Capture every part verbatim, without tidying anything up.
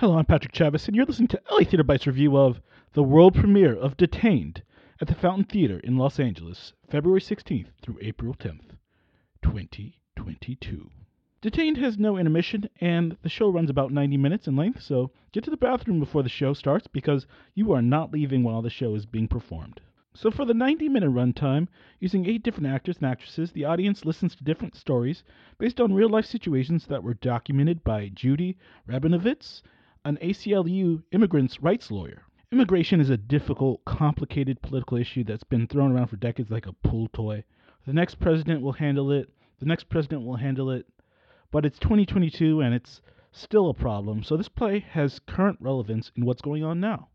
Hello, I'm Patrick Chavez, and you're listening to L A Theatre Bites review of the world premiere of Detained at the Fountain Theatre in Los Angeles, February sixteenth through April tenth, twenty twenty-two. Detained has no intermission, and the show runs about ninety minutes in length, so get to the bathroom before the show starts because you are not leaving while the show is being performed. So for the ninety-minute runtime, using eight different actors and actresses, the audience listens to different stories based on real-life situations that were documented by Judy Rabinovitz, an A C L U immigrants' rights lawyer. Immigration is a difficult, complicated political issue that's been thrown around for decades like a pool toy. The next president will handle it. The next president will handle it. But it's twenty twenty-two and it's still a problem, so this play has current relevance in what's going on now.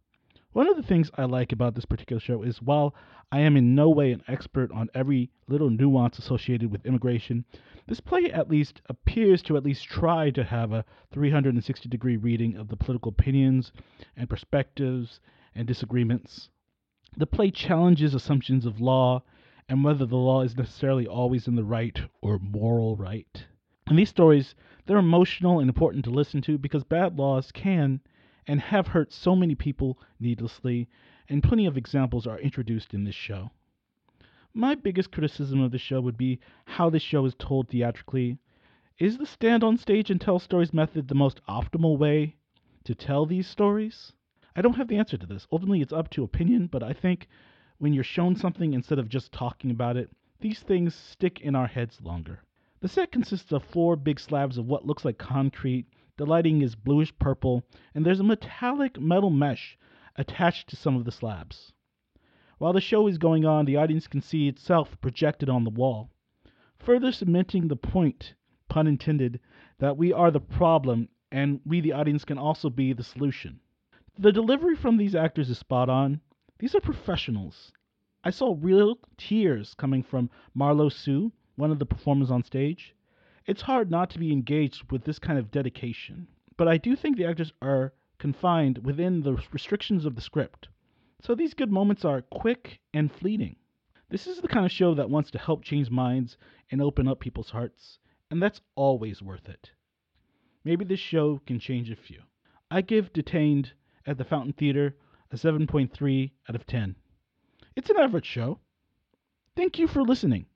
One of the things I like about this particular show is while I am in no way an expert on every little nuance associated with immigration, this play at least appears to at least try to have a three hundred sixty degree reading of the political opinions and perspectives and disagreements. The play challenges assumptions of law and whether the law is necessarily always in the right or moral right. In these stories, they're emotional and important to listen to because bad laws can and have hurt so many people needlessly, and plenty of examples are introduced in this show. My biggest criticism of the show would be how this show is told theatrically. Is the stand on stage and tell stories method the most optimal way to tell these stories? I don't have the answer to this. Ultimately, it's up to opinion, but I think when you're shown something instead of just talking about it, these things stick in our heads longer. The set consists of four big slabs of what looks like concrete. The lighting is bluish-purple, and there's a metallic metal mesh attached to some of the slabs. While the show is going on, the audience can see itself projected on the wall, further cementing the point, pun intended, that we are the problem, and we, the audience, can also be the solution. The delivery from these actors is spot on. These are professionals. I saw real tears coming from Marlo Sue, one of the performers on stage. It's hard not to be engaged with this kind of dedication, but I do think the actors are confined within the restrictions of the script, so these good moments are quick and fleeting. This is the kind of show that wants to help change minds and open up people's hearts, and that's always worth it. Maybe this show can change a few. I give Detained at the Fountain Theatre a seven point three out of ten. It's an average show. Thank you for listening.